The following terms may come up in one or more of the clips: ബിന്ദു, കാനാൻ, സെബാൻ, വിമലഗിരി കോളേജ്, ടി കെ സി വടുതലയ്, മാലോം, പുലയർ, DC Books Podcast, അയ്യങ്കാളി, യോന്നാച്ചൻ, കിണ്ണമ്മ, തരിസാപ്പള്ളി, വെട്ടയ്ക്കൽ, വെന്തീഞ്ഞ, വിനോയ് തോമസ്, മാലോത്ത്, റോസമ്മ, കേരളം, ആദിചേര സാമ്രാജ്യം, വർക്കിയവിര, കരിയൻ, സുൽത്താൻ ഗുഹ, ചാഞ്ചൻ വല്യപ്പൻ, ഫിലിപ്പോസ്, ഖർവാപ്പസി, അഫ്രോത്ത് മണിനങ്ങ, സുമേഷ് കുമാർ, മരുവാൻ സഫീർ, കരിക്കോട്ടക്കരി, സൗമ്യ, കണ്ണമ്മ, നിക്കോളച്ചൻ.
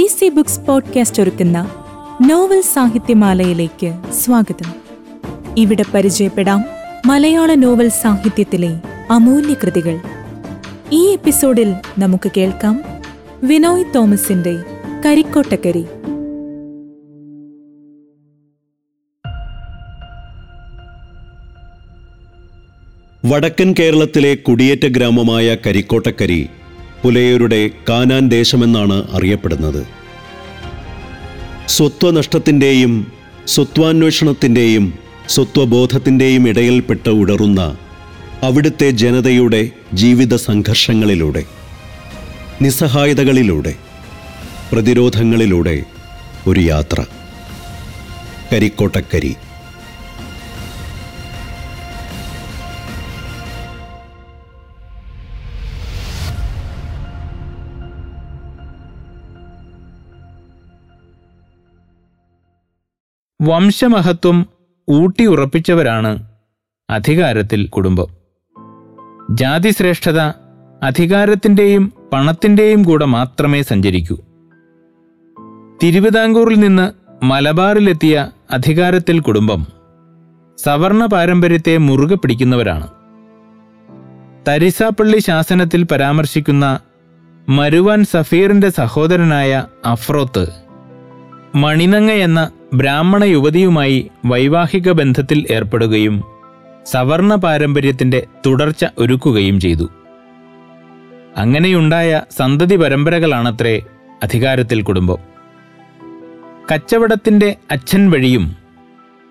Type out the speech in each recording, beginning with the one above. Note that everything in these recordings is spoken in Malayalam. DC Books Podcast ഒരുക്കുന്ന നോവൽ സാഹിത്യമാലയിലേക്ക് സ്വാഗതം. ഇവിടെ പരിചയപ്പെടാം മലയാള നോവൽ സാഹിത്യത്തിലെ അമൂല്യ കൃതികൾ. ഈ എപ്പിസോഡിൽ നമുക്ക് കേൾക്കാം വിനോയ് തോമസിന്റെ കരിക്കോട്ടക്കരി. വടക്കൻ കേരളത്തിലെ കുടിയേറ്റ ഗ്രാമമായ കരിക്കോട്ടക്കരി പുലയരുടെ കാനാൻ ദേശമെന്നാണ് അറിയപ്പെടുന്നത്. സ്വത്വനഷ്ടത്തിൻ്റെയും സ്വത്വാന്വേഷണത്തിൻ്റെയും സ്വത്വബോധത്തിൻ്റെയും ഇടയിൽപ്പെട്ട് ഉടറുന്ന അവിടുത്തെ ജനതയുടെ ജീവിത സംഘർഷങ്ങളിലൂടെ, നിസ്സഹായതകളിലൂടെ, പ്രതിരോധങ്ങളിലൂടെ ഒരു യാത്ര. കരിക്കോട്ടക്കരി. വംശമഹത്വം ഊട്ടിയുറപ്പിച്ചവരാണ് അധികാരത്തിൽ കുടുംബം. ജാതിശ്രേഷ്ഠത അധികാരത്തിൻ്റെയും പണത്തിൻ്റെയും കൂടെ മാത്രമേ സഞ്ചരിക്കൂ. തിരുവിതാംകൂറിൽ നിന്ന് മലബാറിലെത്തിയ അധികാരത്തിൽ കുടുംബം സവർണ പാരമ്പര്യത്തെ മുറുകെ പിടിക്കുന്നവരാണ്. തരിസാപ്പള്ളി ശാസനത്തിൽ പരാമർശിക്കുന്ന മരുവാൻ സഫീറിൻ്റെ സഹോദരനായ അഫ്രോത്ത് മണിനങ്ങ എന്ന ബ്രാഹ്മണ യുവതിയുമായി വൈവാഹിക ബന്ധത്തിൽ ഏർപ്പെടുകയും സവർണ പാരമ്പര്യത്തിൻ്റെ തുടർച്ച ഒരുക്കുകയും ചെയ്തു. അങ്ങനെയുണ്ടായ സന്തതി പരമ്പരകളാണത്രേ അധികാരത്തിൽ കുടുംബം. കച്ചവടത്തിൻ്റെ അച്ഛൻ വഴിയും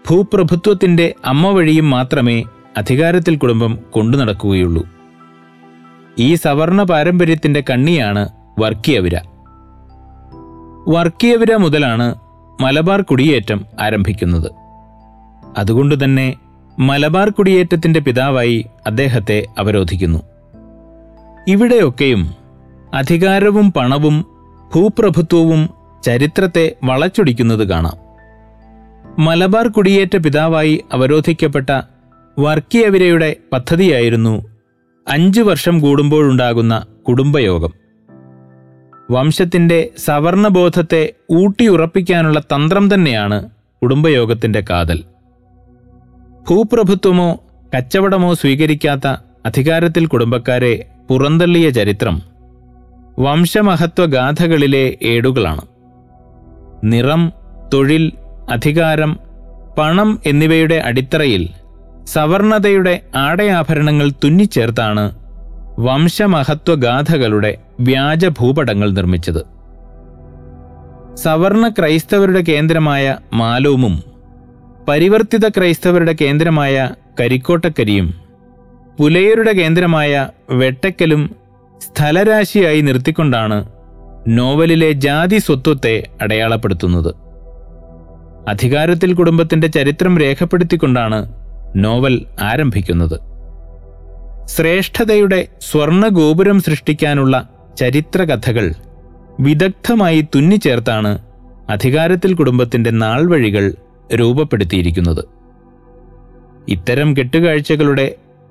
ഭൂപ്രഭുത്വത്തിൻ്റെ അമ്മ വഴിയും മാത്രമേ അധികാരത്തിൽ കുടുംബം കൊണ്ടു നടക്കുകയുള്ളൂ. ഈ സവർണ പാരമ്പര്യത്തിൻ്റെ കണ്ണിയാണ് വർക്കിയവിര. വർക്കിയവിര മുതലാണ് മലബാർ കുടിയേറ്റം ആരംഭിക്കുന്നത്. അതുകൊണ്ടുതന്നെ മലബാർ കുടിയേറ്റത്തിൻ്റെ പിതാവായി അദ്ദേഹത്തെ അവരോധിക്കുന്നു. ഇവിടെയൊക്കെയും അധികാരവും പണവും ഭൂപ്രഭുത്വവും ചരിത്രത്തെ വളച്ചൊടിക്കുന്നത് കാണാം. മലബാർ കുടിയേറ്റ പിതാവായി അവരോധിക്കപ്പെട്ട വർക്കിയവിരയുടെ പദ്ധതിയായിരുന്നു 5 വർഷം കൂടുമ്പോഴുണ്ടാകുന്ന കുടുംബയോഗം. വംശത്തിൻ്റെ സവർണബോധത്തെ ഊട്ടിയുറപ്പിക്കാനുള്ള തന്ത്രം തന്നെയാണ് കുടുംബയോഗത്തിൻ്റെ കാതൽ. ഭൂപ്രഭുത്വമോ കച്ചവടമോ സ്വീകരിക്കാത്ത അധികാരത്തിൽ കുടുംബക്കാരെ പുറന്തള്ളിയ ചരിത്രം വംശമഹത്വഗാഥകളിലെ ഏടുകളാണ്. നിറം, തൊഴിൽ, അധികാരം, പണം എന്നിവയുടെ അടിത്തറയിൽ സവർണതയുടെ ആടയാഭരണങ്ങൾ തുന്നിച്ചേർത്താണ് വംശമഹത്വഗാഥകളുടെ വ്യാജഭൂപടങ്ങൾ നിർമ്മിച്ചത്. സവർണ ക്രൈസ്തവരുടെ കേന്ദ്രമായ മാലോമും പരിവർത്തിത ക്രൈസ്തവരുടെ കേന്ദ്രമായ കരിക്കോട്ടക്കരിയും പുലയരുടെ കേന്ദ്രമായ വെട്ടയ്ക്കലും സ്ഥലരാശിയായി നിർത്തിക്കൊണ്ടാണ് നോവലിലെ ജാതി സ്വത്വത്തെ അടയാളപ്പെടുത്തുന്നത്. അധികാരത്തിൽ കുടുംബത്തിൻ്റെ ചരിത്രം രേഖപ്പെടുത്തിക്കൊണ്ടാണ് നോവൽ ആരംഭിക്കുന്നത്. ശ്രേഷ്ഠതയുടെ സ്വർണഗോപുരം സൃഷ്ടിക്കാനുള്ള ചരിത്രകഥകൾ വിദഗ്ധമായി തുന്നിച്ചേർത്താണ് അധികാരത്തിൽ കുടുംബത്തിൻ്റെ നാൾവഴികൾ രൂപപ്പെടുത്തിയിരിക്കുന്നത്. ഇത്തരം കെട്ടുകാഴ്ചകളുടെ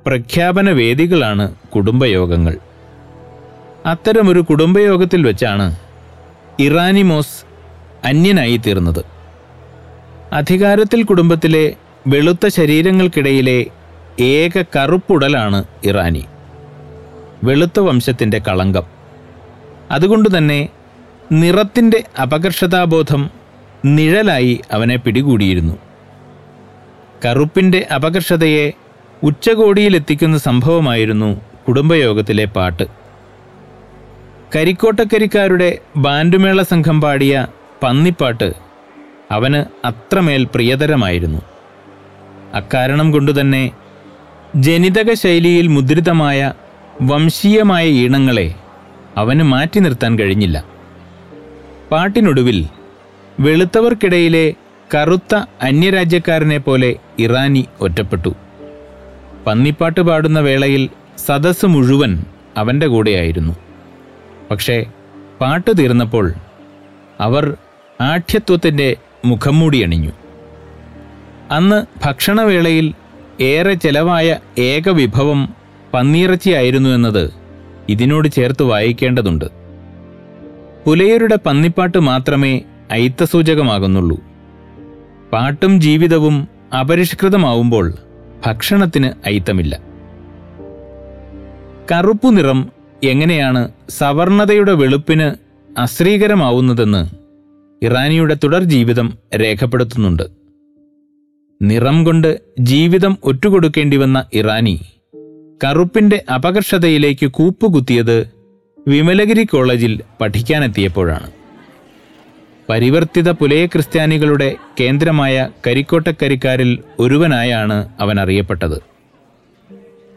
പ്രഖ്യാപന വേദികളാണ് കുടുംബയോഗങ്ങൾ. അത്തരമൊരു കുടുംബയോഗത്തിൽ വെച്ചാണ് ഇറാനിമോസ് അന്യനായി തീർന്നത്. അധികാരത്തിൽ കുടുംബത്തിലെ വെളുത്ത ശരീരങ്ങൾക്കിടയിലെ ഏക കറുപ്പുടലാണ് ഇറാനി, വെളുത്ത വംശത്തിൻ്റെ കളങ്കം. അതുകൊണ്ടുതന്നെ നിറത്തിൻ്റെ അപകർഷതാബോധം നിഴലായി അവനെ പിടികൂടിയിരുന്നു. കറുപ്പിൻ്റെ അപകർഷതയെ ഉച്ചകോടിയിലെത്തിക്കുന്ന സംഭവമായിരുന്നു കുടുംബയോഗത്തിലെ പാട്ട്. കരിക്കോട്ടക്കരിക്കാരുടെ ബാൻഡുമേള സംഘം പാടിയ പന്നിപ്പാട്ട് അവന് അത്രമേൽ പ്രിയതരമായിരുന്നു. അക്കാരണം കൊണ്ടുതന്നെ ജനിതക ശൈലിയിൽ മുദ്രിതമായ വംശീയമായ ഈണങ്ങളെ അവന് മാറ്റി നിർത്താൻ കഴിഞ്ഞില്ല. പാട്ടിനൊടുവിൽ വെളുത്തവർക്കിടയിലെ കറുത്ത അന്യരാജ്യക്കാരനെ പോലെ ഇറാനി ഒറ്റപ്പെട്ടു. പന്നിപ്പാട്ട് പാടുന്ന വേളയിൽ സദസ്സ് മുഴുവൻ അവൻ്റെ കൂടെയായിരുന്നു. പക്ഷേ പാട്ട് തീർന്നപ്പോൾ അവർ ആഢ്യത്വത്തിൻ്റെ മുഖംമൂടിയണിഞ്ഞു. അന്ന് ഭക്ഷണവേളയിൽ ഏറെ ചെലവായ ഏക വിഭവം പന്നിയിറച്ചിയായിരുന്നു എന്നത് ഇതിനോട് ചേർത്ത് വായിക്കേണ്ടതുണ്ട്. പുലയരുടെ പന്നിപ്പാട്ട് മാത്രമേ ഐത്തസൂചകമാകുന്നുള്ളൂ. പാട്ടും ജീവിതവും അപരിഷ്കൃതമാവുമ്പോൾ ഭക്ഷണത്തിന് ഐത്തമില്ല. കറുപ്പു നിറം എങ്ങനെയാണ് സവർണതയുടെ വെളുപ്പിന് അശ്രീകരമാവുന്നതെന്ന് ഇറാനിയുടെ തുടർ ജീവിതം രേഖപ്പെടുത്തുന്നുണ്ട്. നിറം കൊണ്ട് ജീവിതം ഒറ്റുകൊടുക്കേണ്ടിവന്ന ഇറാനി കറുപ്പിൻ്റെ അപകർഷതയിലേക്ക് കൂപ്പുകുത്തിയത് വിമലഗിരി കോളേജിൽ പഠിക്കാനെത്തിയപ്പോഴാണ്. പരിവർത്തിത പുലയ ക്രിസ്ത്യാനികളുടെ കേന്ദ്രമായ കരിക്കോട്ടക്കരിക്കാരിൽ ഒരുവനായാണ് അവൻ അറിയപ്പെട്ടത്.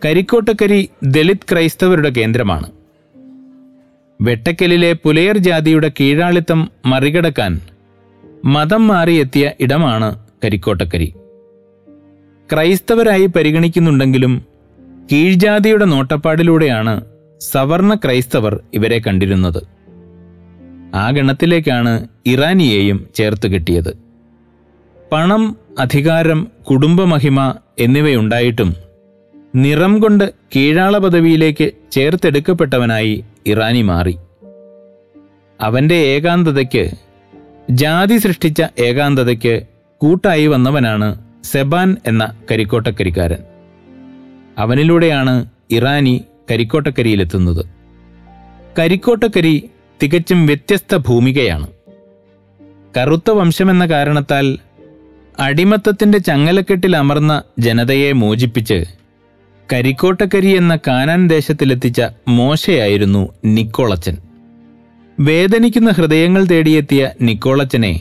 കരിക്കോട്ടക്കരി ദളിത് ക്രൈസ്തവരുടെ കേന്ദ്രമാണ്. വെട്ടയ്ക്കലിലെ പുലയർ ജാതിയുടെ കീഴാളിത്തം മറികടക്കാൻ മതം മാറിയെത്തിയ ഇടമാണ് കരിക്കോട്ടക്കരി. ക്രൈസ്തവരായി പരിഗണിക്കുന്നുണ്ടെങ്കിലും കീഴ്ജാതിയുടെ നോട്ടപ്പാടിലൂടെയാണ് സവർണ ക്രൈസ്തവർ ഇവരെ കണ്ടിരുന്നത്. ആ ഗണത്തിലേക്കാണ് ഇറാനിയെയും ചേർത്ത് കിട്ടിയത്. പണം, അധികാരം, കുടുംബമഹിമ എന്നിവയുണ്ടായിട്ടും നിറം കൊണ്ട് കീഴാള പദവിയിലേക്ക് ചേർത്തെടുക്കപ്പെട്ടവനായി ഇറാനി മാറി. അവൻ്റെ ഏകാന്തതയ്ക്ക്, ജാതി സൃഷ്ടിച്ച ഏകാന്തതയ്ക്ക് കൂട്ടായി വന്നവനാണ് സെബാൻ എന്ന കരിക്കോട്ടക്കരിക്കാരൻ. അവനിലൂടെയാണ് ഇറാനി കരിക്കോട്ടക്കരിയിലെത്തുന്നത്. കരിക്കോട്ടക്കരി തികച്ചും വ്യത്യസ്ത ഭൂമികയാണ്. കറുത്ത വംശമെന്ന കാരണത്താൽ അടിമത്തത്തിൻ്റെ ചങ്ങലക്കെട്ടിൽ അമർന്ന ജനതയെ മോചിപ്പിച്ച് കരിക്കോട്ടക്കരി എന്ന കാനാൻ ദേശത്തിലെത്തിച്ച മോശയായിരുന്നു നിക്കോളച്ചൻ. വേദനിക്കുന്ന ഹൃദയങ്ങൾ തേടിയെത്തിയ നിക്കോളച്ചനെ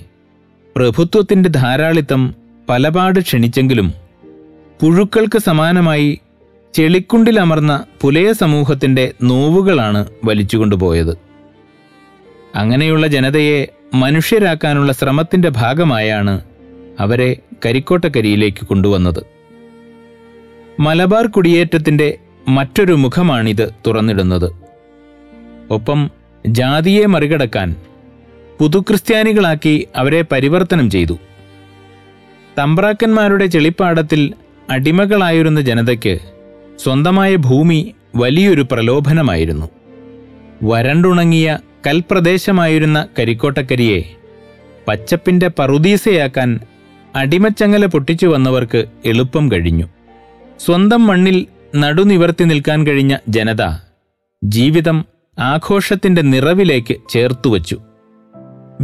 പ്രഭുത്വത്തിൻ്റെ ധാരാളിത്തം പലപാട് ക്ഷണിച്ചെങ്കിലും പുഴുക്കൾക്ക് സമാനമായി ചെളിക്കുണ്ടിലമർന്ന പുലയ സമൂഹത്തിൻ്റെ നോവുകളാണ് വലിച്ചുകൊണ്ടുപോയത്. അങ്ങനെയുള്ള ജനതയെ മനുഷ്യരാക്കാനുള്ള ശ്രമത്തിൻ്റെ ഭാഗമായാണ് അവരെ കരിക്കോട്ടക്കരിയിലേക്ക് കൊണ്ടുവന്നത്. മലബാർ കുടിയേറ്റത്തിൻ്റെ മറ്റൊരു മുഖമാണിത് തുറന്നിടുന്നത്. ഒപ്പം ജാതിയെ മറികടക്കാൻ പുതുക്രിസ്ത്യാനികളാക്കി അവരെ പരിവർത്തനം ചെയ്തു. തമ്പ്രാക്കന്മാരുടെ ചെളിപ്പാടത്തിൽ അടിമകളായിരുന്ന ജനതയ്ക്ക് സ്വന്തമായ ഭൂമി വലിയൊരു പ്രലോഭനമായിരുന്നു. വരണ്ടുണങ്ങിയ കൽപ്രദേശമായിരുന്ന കരിക്കോട്ടക്കരിയെ പച്ചപ്പിൻ്റെ പറുദീസയാക്കാൻ അടിമച്ചങ്ങല പൊട്ടിച്ചു വന്നവർക്ക് എളുപ്പം കഴിഞ്ഞു. സ്വന്തം മണ്ണിൽ നടുനിവർത്തി നിൽക്കാൻ കഴിഞ്ഞ ജനത ജീവിതം ആഘോഷത്തിൻ്റെ നിറവിലേക്ക് ചേർത്തുവച്ചു.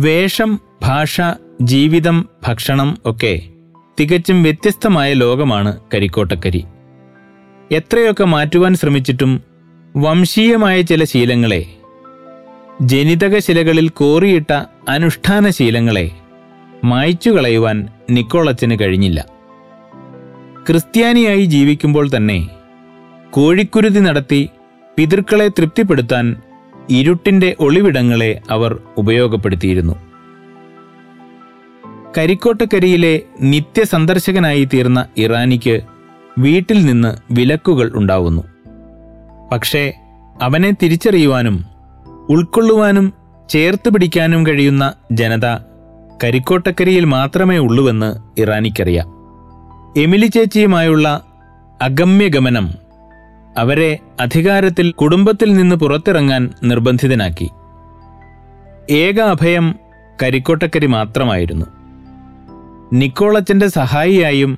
വേഷം, ഭാഷ, ജീവിതം, ഭക്ഷണം ഒക്കെ തികച്ചും വ്യത്യസ്തമായ ലോകമാണ് കരിക്കോട്ടക്കരി. എത്രയൊക്കെ മാറ്റുവാൻ ശ്രമിച്ചിട്ടും വംശീയമായ ചില ശീലങ്ങളെ, ജനിതക ശിലകളിൽ കോറിയിട്ട അനുഷ്ഠാന ശീലങ്ങളെ മായ്ച്ചു കളയുവാൻ നിക്കോളച്ചന് കഴിഞ്ഞില്ല. ക്രിസ്ത്യാനിയായി ജീവിക്കുമ്പോൾ തന്നെ കോഴിക്കുരുതി നടത്തി പിതൃക്കളെ തൃപ്തിപ്പെടുത്താൻ ഇരുട്ടിൻ്റെ ഒളിവിടങ്ങളെ അവർ ഉപയോഗപ്പെടുത്തിയിരുന്നു. കരിക്കോട്ടക്കരിയിലെ നിത്യസന്ദർശകനായി തീർന്ന ഇറാനിക്ക് വീട്ടിൽ നിന്ന് വിലക്കുകൾ ഉണ്ടാവുന്നു. പക്ഷേ അവനെ തിരിച്ചറിയുവാനും ഉൾക്കൊള്ളുവാനും ചേർത്ത് പിടിക്കാനും കഴിയുന്ന ജനത കരിക്കോട്ടക്കരിയിൽ മാത്രമേ ഉള്ളൂവെന്ന് ഇറാനിക്കറിയാം. എമിലി ചേച്ചിയുമായുള്ള അഗമ്യഗമനം അവരെ അധികാരത്തിൽ കുടുംബത്തിൽ നിന്ന് പുറത്തിറങ്ങാൻ നിർബന്ധിതനാക്കി. ഏക അഭയം കരിക്കോട്ടക്കരി മാത്രമായിരുന്നു. നിക്കോളച്ചൻ്റെ സഹായിയായും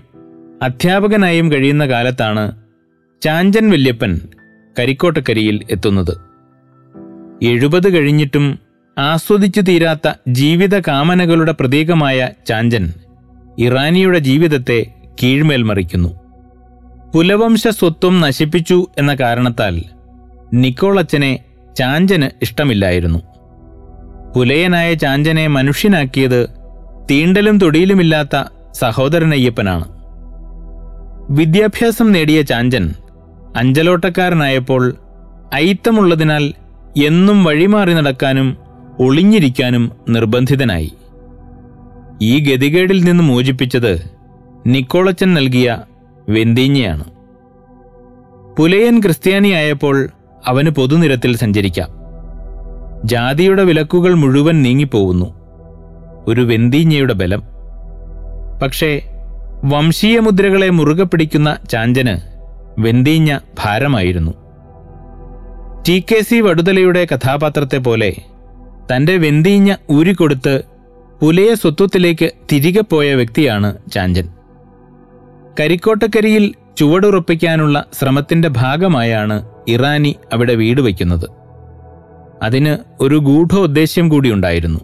അധ്യാപകനായും കഴിയുന്ന കാലത്താണ് ചാഞ്ചൻ വല്യപ്പൻ കരിക്കോട്ടക്കരിയിൽ എത്തുന്നത്. 70 കഴിഞ്ഞിട്ടും ആസ്വദിച്ചു തീരാത്ത ജീവിത കാമനകളുടെ പ്രതീകമായ ചാഞ്ചൻ ഇറാനിയുടെ ജീവിതത്തെ കീഴ്മേൽ മറിക്കുന്നു. പുലവംശ സ്വത്വം നശിപ്പിച്ചു എന്ന കാരണത്താൽ നിക്കോളച്ചനെ ചാഞ്ചന് ഇഷ്ടമില്ലായിരുന്നു. പുലയനായ ചാഞ്ചനെ മനുഷ്യനാക്കിയത് തീണ്ടലും തൊടിയിലുമില്ലാത്ത സഹോദരനയ്യപ്പനാണ്. വിദ്യാഭ്യാസം നേടിയ ചാഞ്ചൻ അഞ്ചലോട്ടക്കാരനായപ്പോൾ ഐത്തമുള്ളതിനാൽ എന്നും വഴിമാറി നടക്കാനും ഒളിഞ്ഞിരിക്കാനും നിർബന്ധിതനായി. ഈ ഗതികേടിൽ നിന്ന് മോചിപ്പിച്ചത് നിക്കോളച്ചൻ നൽകിയ വെന്തീഞ്ഞയാണ്. പുലയൻ ക്രിസ്ത്യാനിയായപ്പോൾ അവന് പൊതുനിരത്തിൽ സഞ്ചരിക്കാം. ജാതിയുടെ വിലക്കുകൾ മുഴുവൻ നീങ്ങിപ്പോകുന്നു. ഒരു വെന്തീഞ്ഞയുടെ ബലം. പക്ഷേ വംശീയമുദ്രകളെ മുറുകെ പിടിക്കുന്ന ചാഞ്ചന് വെന്തീഞ്ഞ ഭാരമായിരുന്നു. ടി കെ സി വടുതലയുടെ കഥാപാത്രത്തെ പോലെ തൻ്റെ വെന്തീഞ്ഞ ഊരിക്കൊടുത്ത് പുലയ സ്വത്വത്തിലേക്ക് തിരികെ പോയ വ്യക്തിയാണ് ചാഞ്ചൻ. കരിക്കോട്ടക്കരിയിൽ ചുവടുറപ്പിക്കാനുള്ള ശ്രമത്തിൻ്റെ ഭാഗമായാണ് ഇറാനി അവിടെ വീട് വയ്ക്കുന്നത്. അതിന് ഒരു ഗൂഢോദ്ദേശ്യം കൂടിയുണ്ടായിരുന്നു,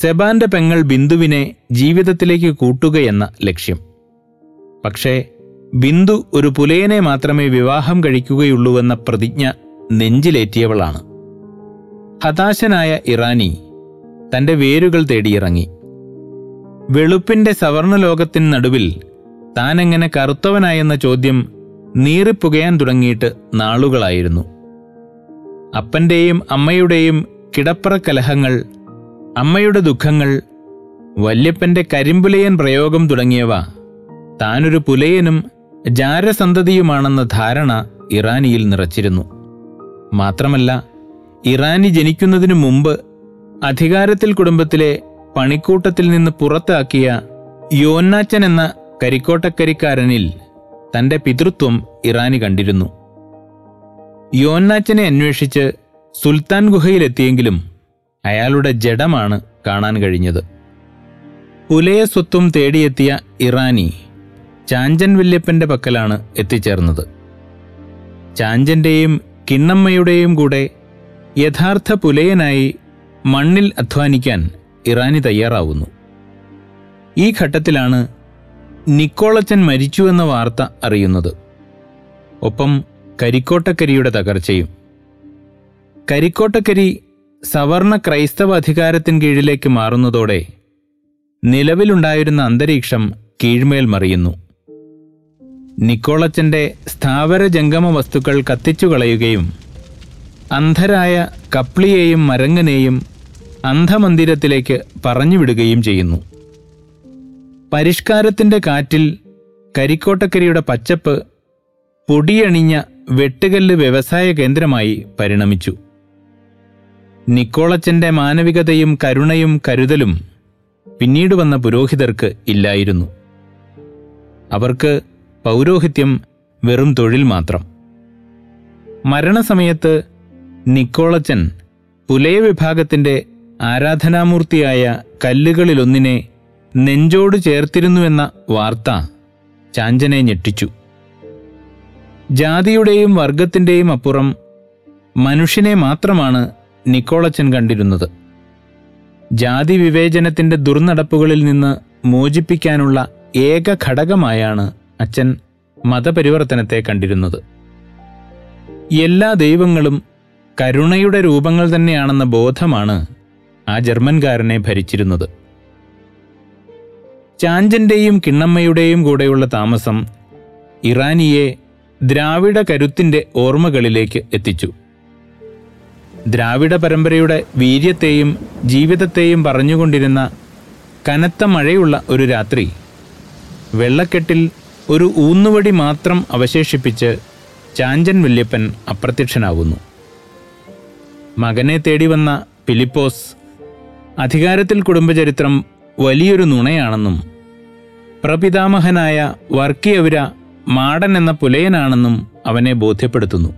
സെബാൻ്റെ പെങ്ങൾ ബിന്ദുവിനെ ജീവിതത്തിലേക്ക് കൂട്ടുകയെന്ന ലക്ഷ്യം. പക്ഷേ ബിന്ദു ഒരു പുലയനെ മാത്രമേ വിവാഹം കഴിക്കുകയുള്ളൂവെന്ന പ്രതിജ്ഞ നെഞ്ചിലേറ്റിയവളാണ്. ഹതാശനായ ഇറാനി തൻ്റെ വേരുകൾ തേടിയിറങ്ങി. വെളുപ്പിൻ്റെ സവർണലോകത്തിന് നടുവിൽ താനെങ്ങനെ കറുത്തവനായെന്ന ചോദ്യം നീറിപ്പുകയാൻ തുടങ്ങിയിട്ട് നാളുകളായിരുന്നു. അപ്പൻ്റെയും അമ്മയുടെയും കിടപ്പറ കലഹങ്ങൾ, അമ്മയുടെ ദുഃഖങ്ങൾ, വല്യപ്പൻ്റെ കരിമ്പുലയൻ പ്രയോഗം തുടങ്ങിയവ താനൊരു പുലയനും ജാരസന്തതിയുമാണെന്ന ധാരണ ഇറാനിയിൽ നിറച്ചിരുന്നു. മാത്രമല്ല, ഇറാനി ജനിക്കുന്നതിനു മുമ്പ് അധികാരത്തിൽ കുടുംബത്തിലെ പണിക്കൂട്ടത്തിൽ നിന്ന് പുറത്താക്കിയ യോന്നാച്ചൻ എന്ന കരിക്കോട്ടക്കരിക്കാരനിൽ തൻ്റെ പിതൃത്വം ഇറാനി കണ്ടിരുന്നു. യോന്നാച്ചനെ അന്വേഷിച്ച് സുൽത്താൻ ഗുഹയിലെത്തിയെങ്കിലും അയാളുടെ ജഡമാണ് കാണാൻ കഴിഞ്ഞത്. പുലയ സ്വത്വം തേടിയെത്തിയ ഇറാനി ചാഞ്ചൻ വല്യപ്പൻ്റെ പക്കലാണ് എത്തിച്ചേർന്നത്. ചാഞ്ചൻ്റെയും കിണ്ണമ്മയുടെയും കൂടെ യഥാർത്ഥ പുലയനായി മണ്ണിൽ അധ്വാനിക്കാൻ ഇറാനി തയ്യാറാവുന്നു. ഈ ഘട്ടത്തിലാണ് നിക്കോളച്ചൻ മരിച്ചുവെന്ന വാർത്ത അറിയുന്നത്. ഒപ്പം കരിക്കോട്ടക്കരിയുടെ തകർച്ചയും. കരിക്കോട്ടക്കരി സവർണ ക്രൈസ്തവ അധികാരത്തിന് കീഴിലേക്ക് മാറുന്നതോടെ നിലവിലുണ്ടായിരുന്ന അന്തരീക്ഷം കീഴ്മേൽ മറിയുന്നു. നിക്കോളച്ചൻ്റെ സ്ഥാവര ജംഗമ വസ്തുക്കൾ കത്തിച്ചുകളയുകയും അന്ധരായ കപ്ലിയെയും മരങ്ങനെയും അന്ധമന്ദിരത്തിലേക്ക് പറഞ്ഞുവിടുകയും ചെയ്യുന്നു. പരിഷ്കാരത്തിൻ്റെ കാറ്റിൽ കരിക്കോട്ടക്കരിയുടെ പച്ചപ്പ് പൊടിയണിഞ്ഞ വെട്ടുകല്ല് വ്യവസായ കേന്ദ്രമായി പരിണമിച്ചു. നിക്കോളച്ചൻ്റെ മാനവികതയും കരുണയും കരുതലും പിന്നീട് വന്ന പുരോഹിതർക്ക് ഇല്ലായിരുന്നു. അവർക്ക് പൗരോഹിത്യം വെറും തൊഴിൽ മാത്രം. മരണസമയത്ത് നിക്കോളച്ചൻ പുലയ വിഭാഗത്തിൻ്റെ ആരാധനാമൂർത്തിയായ കല്ലുകളിലൊന്നിനെ നെഞ്ചോട് ചേർത്തിരുന്നുവെന്ന വാർത്ത ചാഞ്ചനെ ഞെട്ടിച്ചു. ജാതിയുടെയും വർഗത്തിൻ്റെയും അപ്പുറം മനുഷ്യനെ മാത്രമാണ് നിക്കോളച്ചൻ കണ്ടിരുന്നത്. ജാതി വിവേചനത്തിൻ്റെ ദുർനടപ്പുകളിൽ നിന്ന് മോചിപ്പിക്കാനുള്ള ഏക ഘടകമായാണ് അച്ഛൻ മതപരിവർത്തനത്തെ കണ്ടിരുന്നത്. എല്ലാ ദൈവങ്ങളും കരുണയുടെ രൂപങ്ങൾ തന്നെയാണെന്ന ബോധമാണ് ആ ജർമ്മൻകാരനെ ഭരിച്ചിരുന്നത്. ചാഞ്ചൻ്റെയും കിണ്ണമ്മയുടെയും കൂടെയുള്ള താമസം ഇറാനിയെ ദ്രാവിഡ കരുത്തിൻ്റെ ഓർമ്മകളിലേക്ക് എത്തിച്ചു. ദ്രാവിഡ പരമ്പരയുടെ വീര്യത്തെയും ജീവിതത്തെയും പറഞ്ഞുകൊണ്ടിരുന്ന കനത്ത മഴയുള്ള ഒരു രാത്രി വെള്ളക്കെട്ടിൽ ഒരു ഊന്നുവടി മാത്രം അവശേഷിപ്പിച്ച് ചാഞ്ചൻ വല്യപ്പൻ അപ്രത്യക്ഷനാവുന്നു. മകനെ തേടി വന്ന ഫിലിപ്പോസ് അധികാരത്തിൽ കുടുംബചരിത്രം വലിയൊരു നുണയാണെന്നും പ്രപിതാമഹനായ വർക്കിയവിര മാടൻ എന്ന പുലയനാണെന്നും അവനെ ബോധ്യപ്പെടുത്തുന്നു.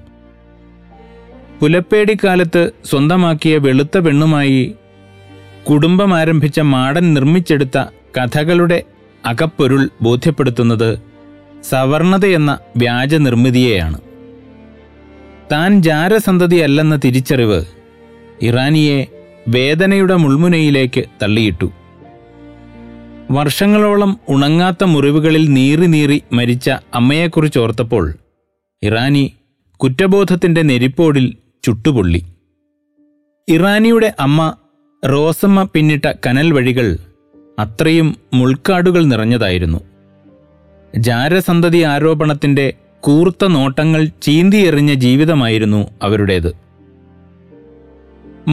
പുലപ്പേടിക്കാലത്ത് സ്വന്തമാക്കിയ വെളുത്ത പെണ്ണുമായി കുടുംബം ആരംഭിച്ച മാടൻ നിർമ്മിച്ചെടുത്ത കഥകളുടെ അകപ്പൊരുൾ ബോധ്യപ്പെടുത്തുന്നത് സവർണതയെന്ന വ്യാജ നിർമ്മിതിയെയാണ്. താൻ ജാരസന്തതിയല്ലെന്ന തിരിച്ചറിവ് ഇറാനിയെ വേദനയുടെ മുൾമുനയിലേക്ക് തള്ളിയിട്ടു. വർഷങ്ങളോളം ഉണങ്ങാത്ത മുറിവുകളിൽ നീറി നീറി മരിച്ച അമ്മയെക്കുറിച്ചോർത്തപ്പോൾ ഇറാനി കുറ്റബോധത്തിൻ്റെ നെരിപ്പോടിൽ ചുട്ടുപൊള്ളി. ഇറാനിയുടെ അമ്മ റോസമ്മ പിന്നിട്ട കനൽ വഴികൾ അത്രയും മുൾക്കാടുകൾ നിറഞ്ഞതായിരുന്നു. ജാരസന്തതി ആരോപണത്തിൻ്റെ കൂർത്ത നോട്ടങ്ങൾ ചീന്തിയെറിഞ്ഞ ജീവിതമായിരുന്നു അവരുടേത്.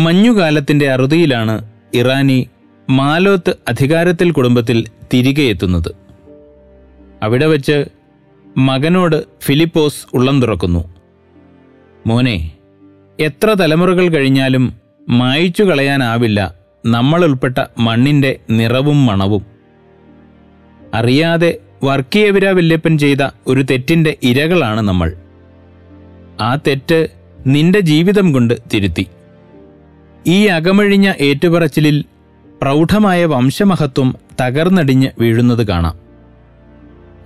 മഞ്ഞുകാലത്തിൻ്റെ അറുതിയിലാണ് ഇറാനി മാലോത്ത് അധികാരത്തിൽ കുടുംബത്തിൽ തിരികെ എത്തുന്നത്. അവിടെ വച്ച് മകനോട് ഫിലിപ്പോസ് ഉള്ളം തുറക്കുന്നു. മോനെ, എത്ര തലമുറകൾ കഴിഞ്ഞാലും മായ്ച്ചു കളയാനാവില്ല നമ്മളുൾപ്പെട്ട മണ്ണിൻ്റെ നിറവും മണവും. അറിയാതെ വർക്കിയവിര വല്യപ്പൻ ചെയ്ത ഒരു തെറ്റിൻ്റെ ഇരകളാണ് നമ്മൾ. ആ തെറ്റ് നിന്റെ ജീവിതം കൊണ്ട് തിരുത്തി. ഈ അകമഴിഞ്ഞ ഏറ്റുപറച്ചിലിൽ പ്രൗഢമായ വംശമഹത്വം തകർന്നടിഞ്ഞ് വീഴുന്നത് കാണാം.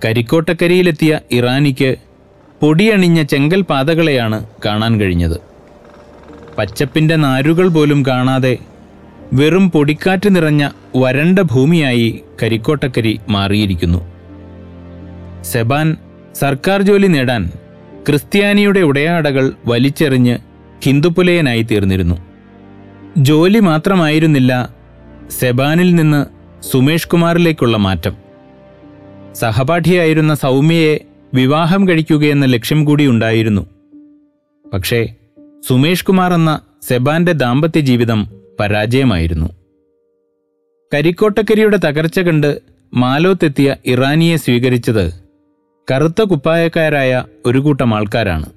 കരിക്കോട്ടക്കരിയിലെത്തിയ ഇറാനിക്ക് പൊടിയണിഞ്ഞ ചെങ്കൽ പാതകളെയാണ് കാണാൻ കഴിഞ്ഞത്. പച്ചപ്പിൻ്റെ നാരുകൾ പോലും കാണാതെ വെറും പൊടിക്കാറ്റ് നിറഞ്ഞ വരണ്ട ഭൂമിയായി കരിക്കോട്ടക്കരി മാറിയിരിക്കുന്നു. സെബാൻ സർക്കാർ ജോലി നേടാൻ ക്രിസ്ത്യാനിയുടെ ഉടയാടകൾ വലിച്ചെറിഞ്ഞ് ഹിന്ദുപുലയനായി തീർന്നിരുന്നു. ജോലി മാത്രമായിരുന്നില്ല സെബാനിൽ നിന്ന് സുമേഷ് കുമാറിലേക്കുള്ള മാറ്റം. സഹപാഠിയായിരുന്ന സൗമ്യയെ വിവാഹം കഴിക്കുകയെന്ന ലക്ഷ്യം കൂടി ഉണ്ടായിരുന്നു. പക്ഷേ സുമേഷ് കുമാർ എന്ന സെബാന്റെ ദാമ്പത്യ ജീവിതം പരാജയമായിരുന്നു. കരിക്കോട്ടക്കരിയുടെ തകർച്ച കണ്ട് മാലോത്തെത്തിയ ഇറാനിയെ സ്വീകരിച്ചത് കറുത്ത കുപ്പായക്കാരായ ഒരു കൂട്ടം ആൾക്കാരാണ്.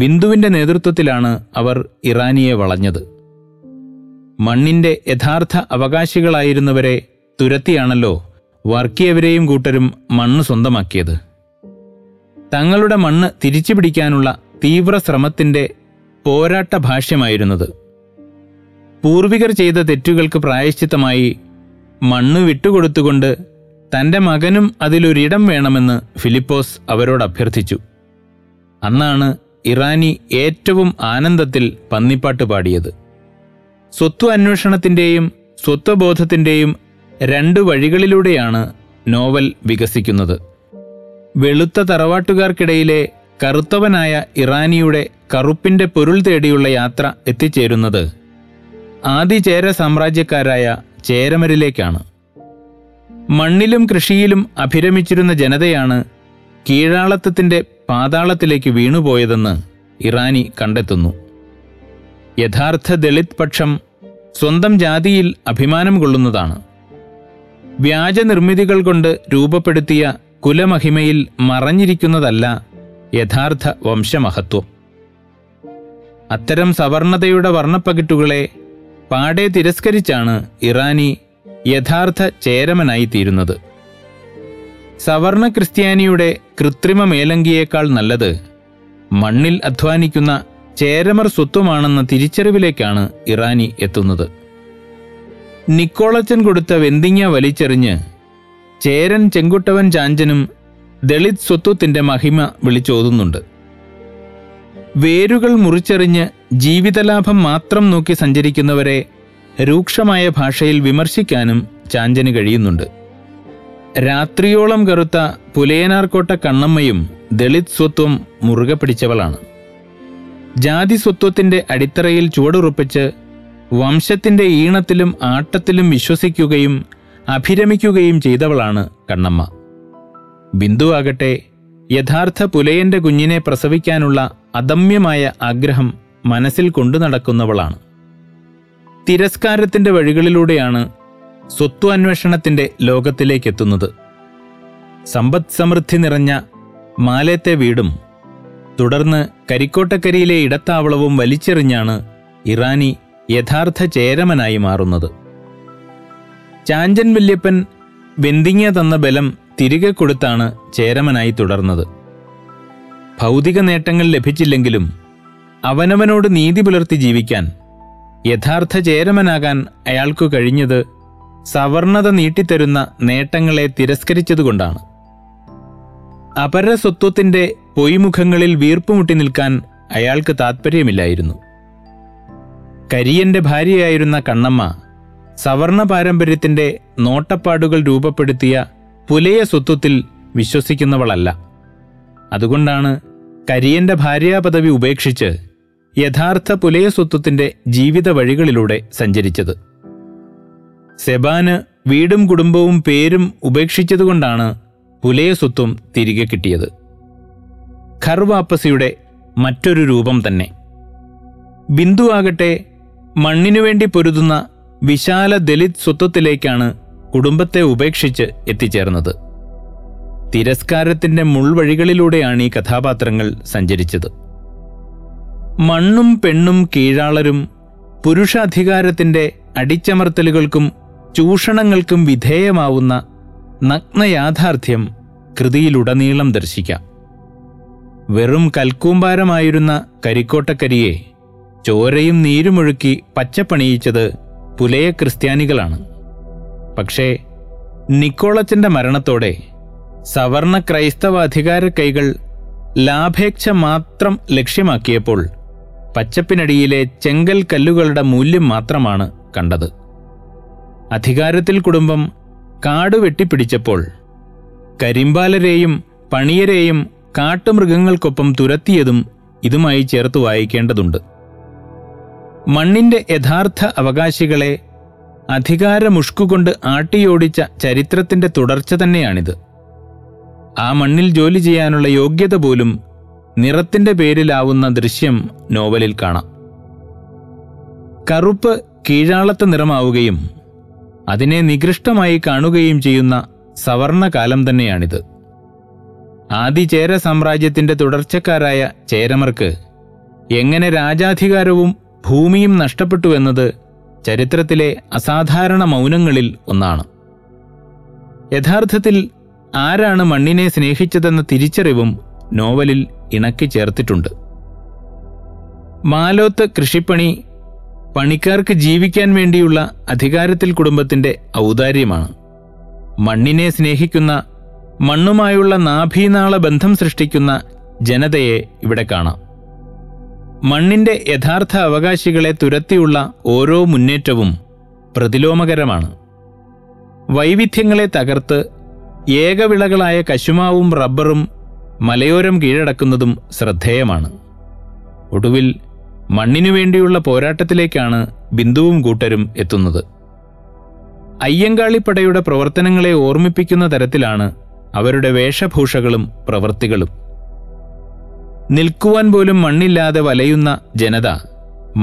ബിന്ദുവിൻ്റെ നേതൃത്വത്തിലാണ് അവർ ഇറാനിയെ വളഞ്ഞത്. മണ്ണിൻ്റെ യഥാർത്ഥ അവകാശികളായിരുന്നവരെ തുരത്തിയാണല്ലോ വർക്കിയവിരയും കൂട്ടരും മണ്ണ് സ്വന്തമാക്കിയത്. തങ്ങളുടെ മണ്ണ് തിരിച്ചു പിടിക്കാനുള്ള തീവ്ര ശ്രമത്തിൻ്റെ പോരാട്ട ഭാഷ്യമായിരുന്നത്. പൂർവികർ ചെയ്ത തെറ്റുകൾക്ക് പ്രായശ്ചിത്തമായി മണ്ണ് വിട്ടുകൊടുത്തുകൊണ്ട് തൻ്റെ മകനും അതിലൊരിടം വേണമെന്ന് ഫിലിപ്പോസ് അവരോട് അഭ്യർത്ഥിച്ചു. അന്നാണ് ഇറാനി ഏറ്റവും ആനന്ദത്തിൽ പന്നിപ്പാട്ട് പാടിയത്. സ്വത്വ അന്വേഷണത്തിൻ്റെയും സ്വത്വബോധത്തിൻ്റെയും രണ്ടു വഴികളിലൂടെയാണ് നോവൽ വികസിക്കുന്നത്. വെളുത്ത തറവാട്ടുകാർക്കിടയിലെ കറുത്തവനായ ഇറാനിയുടെ കറുപ്പിൻ്റെ പൊരുൾ തേടിയുള്ള യാത്ര എത്തിച്ചേരുന്നത് ആദിചേര സാമ്രാജ്യക്കാരായ ചേരമരിലേക്കാണ്. മണ്ണിലും കൃഷിയിലും അഭിരമിച്ചിരുന്ന ജനതയാണ് കീഴാളത്വത്തിൻ്റെ പാതാളത്തിലേക്ക് വീണുപോയതെന്ന് ഇറാനി കണ്ടെത്തുന്നു. യഥാർത്ഥ ദളിത് പക്ഷം സ്വന്തം ജാതിയിൽ അഭിമാനം കൊള്ളുന്നതാണ്. വ്യാജനിർമ്മിതികൾ കൊണ്ട് രൂപപ്പെടുത്തിയ കുലമഹിമയിൽ മറഞ്ഞിരിക്കുന്നതല്ല യഥാർത്ഥ വംശമഹത്വം. അത്തരം സവർണതയുടെ വർണ്ണപ്പകിട്ടുകളെ പാടെ തിരസ്കരിച്ചാണ് ഇറാനി യഥാർത്ഥ ചേരമനായിത്തീരുന്നത്. സവർണ ക്രിസ്ത്യാനിയുടെ കൃത്രിമ മേലങ്കിയേക്കാൾ നല്ലത് മണ്ണിൽ അധ്വാനിക്കുന്ന ചേരമർ സ്വത്വമാണെന്ന തിരിച്ചറിവിലേക്കാണ് ഇറാനി എത്തുന്നത്. നിക്കോളച്ചൻ കൊടുത്ത വെന്തിങ്ങ വലിച്ചെറിഞ്ഞ് ചേരൻ ചെങ്കുട്ടവൻ ചാഞ്ചനും ദളിത് സ്വത്വത്തിൻ്റെ മഹിമ വിളിച്ചോതുന്നുണ്ട്. വേരുകൾ മുറിച്ചെറിഞ്ഞ് ജീവിതലാഭം മാത്രം നോക്കി സഞ്ചരിക്കുന്നവരെ രൂക്ഷമായ ഭാഷയിൽ വിമർശിക്കാനും ചാഞ്ചന് കഴിയുന്നുണ്ട്. രാത്രിയോളം കറുത്ത പുലയനാർക്കോട്ട കണ്ണമ്മയും ദളിത് സ്വത്വം മുറുകെ പിടിച്ചവളാണ്. ജാതി സ്വത്വത്തിൻ്റെ അടിത്തറയിൽ ചുവടുറപ്പിച്ച് വംശത്തിൻ്റെ ഈണത്തിലും ആട്ടത്തിലും വിശ്വസിക്കുകയും അഭിരമിക്കുകയും ചെയ്തവളാണ് കണ്ണമ്മ. ബിന്ദു ആകട്ടെ യഥാർത്ഥ പുലയൻ്റെ കുഞ്ഞിനെ പ്രസവിക്കാനുള്ള അദമ്യമായ ആഗ്രഹം മനസ്സിൽ കൊണ്ടു നടക്കുന്നവളാണ്. തിരസ്കാരത്തിൻ്റെ വഴികളിലൂടെയാണ് സ്വത്വാന്വേഷണത്തിൻ്റെ ലോകത്തിലേക്കെത്തുന്നത്. സമ്പദ് സമൃദ്ധി നിറഞ്ഞ മാലേത്തെ വീടും തുടർന്ന് കരിക്കോട്ടക്കരിയിലെ ഇടത്താവളവും വലിച്ചെറിഞ്ഞാണ് ഇറാനി യഥാർത്ഥ ചേരമനായി മാറുന്നത്. ചാഞ്ചൻ വല്യപ്പൻ വെന്തിങ്ങ തന്ന ബലം തിരികെ കൊടുത്താണ് ചേരമനായി തുടർന്നത്. ഭൗതിക നേട്ടങ്ങൾ ലഭിച്ചില്ലെങ്കിലും അവനവനോട് നീതി പുലർത്തി ജീവിക്കാൻ യഥാർത്ഥ ചേരമനാകാൻ അയാൾക്കു കഴിഞ്ഞത് സവർണത നീട്ടിത്തരുന്ന നേട്ടങ്ങളെ തിരസ്കരിച്ചതുകൊണ്ടാണ്. അപര സ്വത്വത്തിൻ്റെ പൊയ്മുഖങ്ങളിൽ വീർപ്പുമുട്ടി നിൽക്കാൻ അയാൾക്ക് താത്പര്യമില്ലായിരുന്നു. കരിയൻ്റെ ഭാര്യയായിരുന്ന കണ്ണമ്മ സവർണ പാരമ്പര്യത്തിൻ്റെ നോട്ടപ്പാടുകൾ രൂപപ്പെടുത്തിയ പുലയ സ്വത്വത്തിൽ വിശ്വസിക്കുന്നവളല്ല. അതുകൊണ്ടാണ് കരിയൻ്റെ ഭാര്യാപദവി ഉപേക്ഷിച്ച് യഥാർത്ഥ പുലയ സ്വത്വത്തിൻ്റെ ജീവിത വഴികളിലൂടെ സഞ്ചരിച്ചത്. സെബാന് വീടും കുടുംബവും പേരും ഉപേക്ഷിച്ചതുകൊണ്ടാണ് പുലയ സ്വത്വം തിരികെ കിട്ടിയത്. ഖർവാപ്പസിയുടെ മറ്റൊരു രൂപം തന്നെ. ബിന്ദു ആകട്ടെ മണ്ണിനുവേണ്ടി പൊരുതുന്ന വിശാല ദലിത് സ്വത്വത്തിലേക്കാണ് കുടുംബത്തെ ഉപേക്ഷിച്ച് എത്തിച്ചേർന്നത്. തിരസ്കാരത്തിൻ്റെ മുൾവഴികളിലൂടെയാണ് ഈ കഥാപാത്രങ്ങൾ സഞ്ചരിച്ചത്. മണ്ണും പെണ്ണും കീഴാളരും പുരുഷാധികാരത്തിൻ്റെ അടിച്ചമർത്തലുകൾക്കും ചൂഷണങ്ങൾക്കും വിധേയമാവുന്ന നഗ്നയാഥാർത്ഥ്യം കൃതിയിലുടനീളം ദർശിക്കാം. വെറും കൽക്കൂമ്പാരമായിരുന്ന കരിക്കോട്ടക്കരിയെ ചോരയും നീരുമൊഴുക്കി പച്ചപ്പണിയിച്ചത് പുലയ ക്രിസ്ത്യാനികളാണ്. പക്ഷേ നിക്കോളച്ചൻ്റെ മരണത്തോടെ സവർണ ക്രൈസ്തവ അധികാര കൈകൾ ലാഭേച്ഛ മാത്രം ലക്ഷ്യമാക്കിയപ്പോൾ പച്ചപ്പിനടിയിലെ ചെങ്കൽ കല്ലുകളുടെ മൂല്യം മാത്രമാണ് കണ്ടത്. അധികാരത്തിൽ കുടുംബം കാടുവെട്ടിപ്പിടിച്ചപ്പോൾ കരിമ്പാലരെയും പണിയരെയും കാട്ടുമൃഗങ്ങൾക്കൊപ്പം തുരത്തിയതും ഇതുമായി ചേർത്ത് വായിക്കേണ്ടതുണ്ട്. മണ്ണിൻ്റെ യഥാർത്ഥ അവകാശികളെ അധികാരമുഷ്കുകൊണ്ട് ആട്ടിയോടിച്ച ചരിത്രത്തിൻ്റെ തുടർച്ച തന്നെയാണിത്. ആ മണ്ണിൽ ജോലി ചെയ്യാനുള്ള യോഗ്യത പോലും നിറത്തിൻ്റെ പേരിലാവുന്ന ദൃശ്യം നോവലിൽ കാണാം. കറുപ്പ് കീഴാളത്തെ നിറമാവുകയും അതിനെ നികൃഷ്ടമായി കാണുകയും ചെയ്യുന്ന സവർണകാലം തന്നെയാണിത്. ആദിചേര സാമ്രാജ്യത്തിൻ്റെ തുടർച്ചക്കാരായ ചേരമർക്ക് എങ്ങനെ രാജാധികാരവും ഭൂമിയും നഷ്ടപ്പെട്ടുവെന്നത് ചരിത്രത്തിലെ അസാധാരണ മൗനങ്ങളിൽ ഒന്നാണ്. യഥാർത്ഥത്തിൽ ആരാണ് മണ്ണിനെ സ്നേഹിച്ചതെന്ന തിരിച്ചറിവും നോവലിൽ ഇണക്കി ചേർത്തിട്ടുണ്ട്. മാലോത്ത് കൃഷിപ്പണി പണിക്കാർക്ക് ജീവിക്കാൻ വേണ്ടിയുള്ള അധികാരത്തിൽ കുടുംബത്തിൻ്റെ ഔദാര്യമാണ്. മണ്ണിനെ സ്നേഹിക്കുന്ന, മണ്ണുമായുള്ള നാഭീനാള ബന്ധം സൃഷ്ടിക്കുന്ന ജനതയെ ഇവിടെ കാണാം. മണ്ണിൻ്റെ യഥാർത്ഥ അവകാശികളെ തുരത്തിയുള്ള ഓരോ മുന്നേറ്റവും പ്രതിലോമകരമാണ്. വൈവിധ്യങ്ങളെ തകർത്ത് ഏകവിളകളായ കശുമാവും റബ്ബറും മലയോരം കീഴടക്കുന്നതും ശ്രദ്ധേയമാണ്. ഒടുവിൽ മണ്ണിനു വേണ്ടിയുള്ള പോരാട്ടത്തിലേക്കാണ് ബിന്ദുവും കൂട്ടരും എത്തുന്നത്. അയ്യങ്കാളി പടയുടെ പ്രവർത്തനങ്ങളെ ഓർമ്മിപ്പിക്കുന്ന തരത്തിലാണ് അവരുടെ വേഷഭൂഷകളും പ്രവൃത്തികളും. നിൽക്കുവാൻ പോലും മണ്ണില്ലാതെ വലയുന്ന ജനത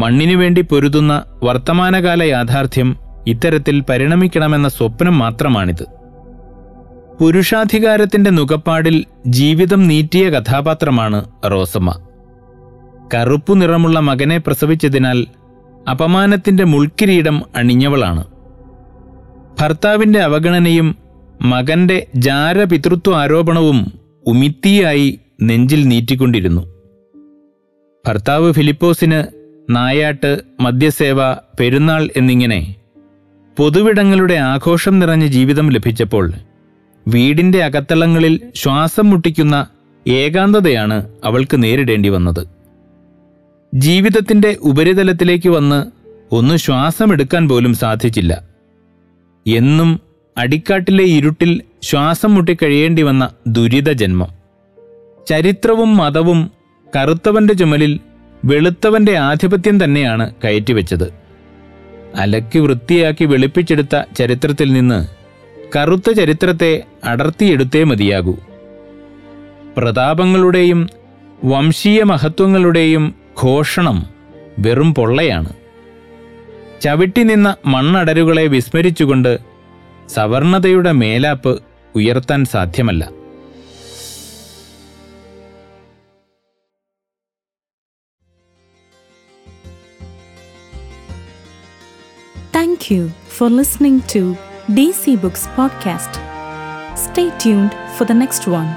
മണ്ണിനു വേണ്ടി പൊരുതുന്ന വർത്തമാനകാല യാഥാർത്ഥ്യം ഇത്തരത്തിൽ പരിണമിക്കണമെന്ന സ്വപ്നം മാത്രമാണിത്. പുരുഷാധികാരത്തിൻ്റെ നുകപ്പാടിൽ ജീവിതം നീറ്റിയ കഥാപാത്രമാണ് റോസമ്മ. കറുപ്പു നിറമുള്ള മകനെ പ്രസവിച്ചതിനാൽ അപമാനത്തിൻ്റെ മുൾക്കിരീടം അണിഞ്ഞവളാണ്. ഭർത്താവിൻ്റെ അവഗണനയും മകൻ്റെ ജാരപിതൃത്വ ആരോപണവും ഉമിത്തിയായി നെഞ്ചിൽ നീറ്റിക്കൊണ്ടിരുന്നു. ഭർത്താവ് ഫിലിപ്പോസിന് നായാട്ട്, മദ്യസേവ, പെരുന്നാൾ എന്നിങ്ങനെ പൊതുവിടങ്ങളുടെ ആഘോഷം നിറഞ്ഞ ജീവിതം ലഭിച്ചപ്പോൾ വീടിൻ്റെ അകത്തളങ്ങളിൽ ശ്വാസം മുട്ടിക്കുന്ന ഏകാന്തതയാണ് അവൾക്ക് നേരിടേണ്ടി വന്നത്. ജീവിതത്തിൻ്റെ ഉപരിതലത്തിലേക്ക് വന്ന് ഒന്ന് ശ്വാസമെടുക്കാൻ പോലും സാധിച്ചില്ല. എന്നും അടിക്കാട്ടിലെ ഇരുട്ടിൽ ശ്വാസം മുട്ടിക്കഴിയേണ്ടി വന്ന ദുരിത ജന്മം. ചരിത്രവും മതവും കറുത്തവൻ്റെ ചുമലിൽ വെളുത്തവൻ്റെ ആധിപത്യം തന്നെയാണ് കയറ്റിവെച്ചത്. അലക്കി വൃത്തിയാക്കി വെളുപ്പിച്ചെടുത്ത ചരിത്രത്തിൽ നിന്ന് കറുത്ത ചരിത്രത്തെ അടർത്തിയെടുത്തേ മതിയാകൂ. പ്രതാപങ്ങളുടെയും വംശീയ മഹത്വങ്ങളുടെയും ഘോഷണം വെറും പൊള്ളയാണ്. ചവിട്ടി നിന്ന മണ്ണടരുകളെ വിസ്മരിച്ചുകൊണ്ട് സവർണതയുടെ മേലാപ്പ് ഉയർത്താൻ സാധ്യമല്ല. Thank you for listening to DC Books Podcast. Stay tuned for the next one.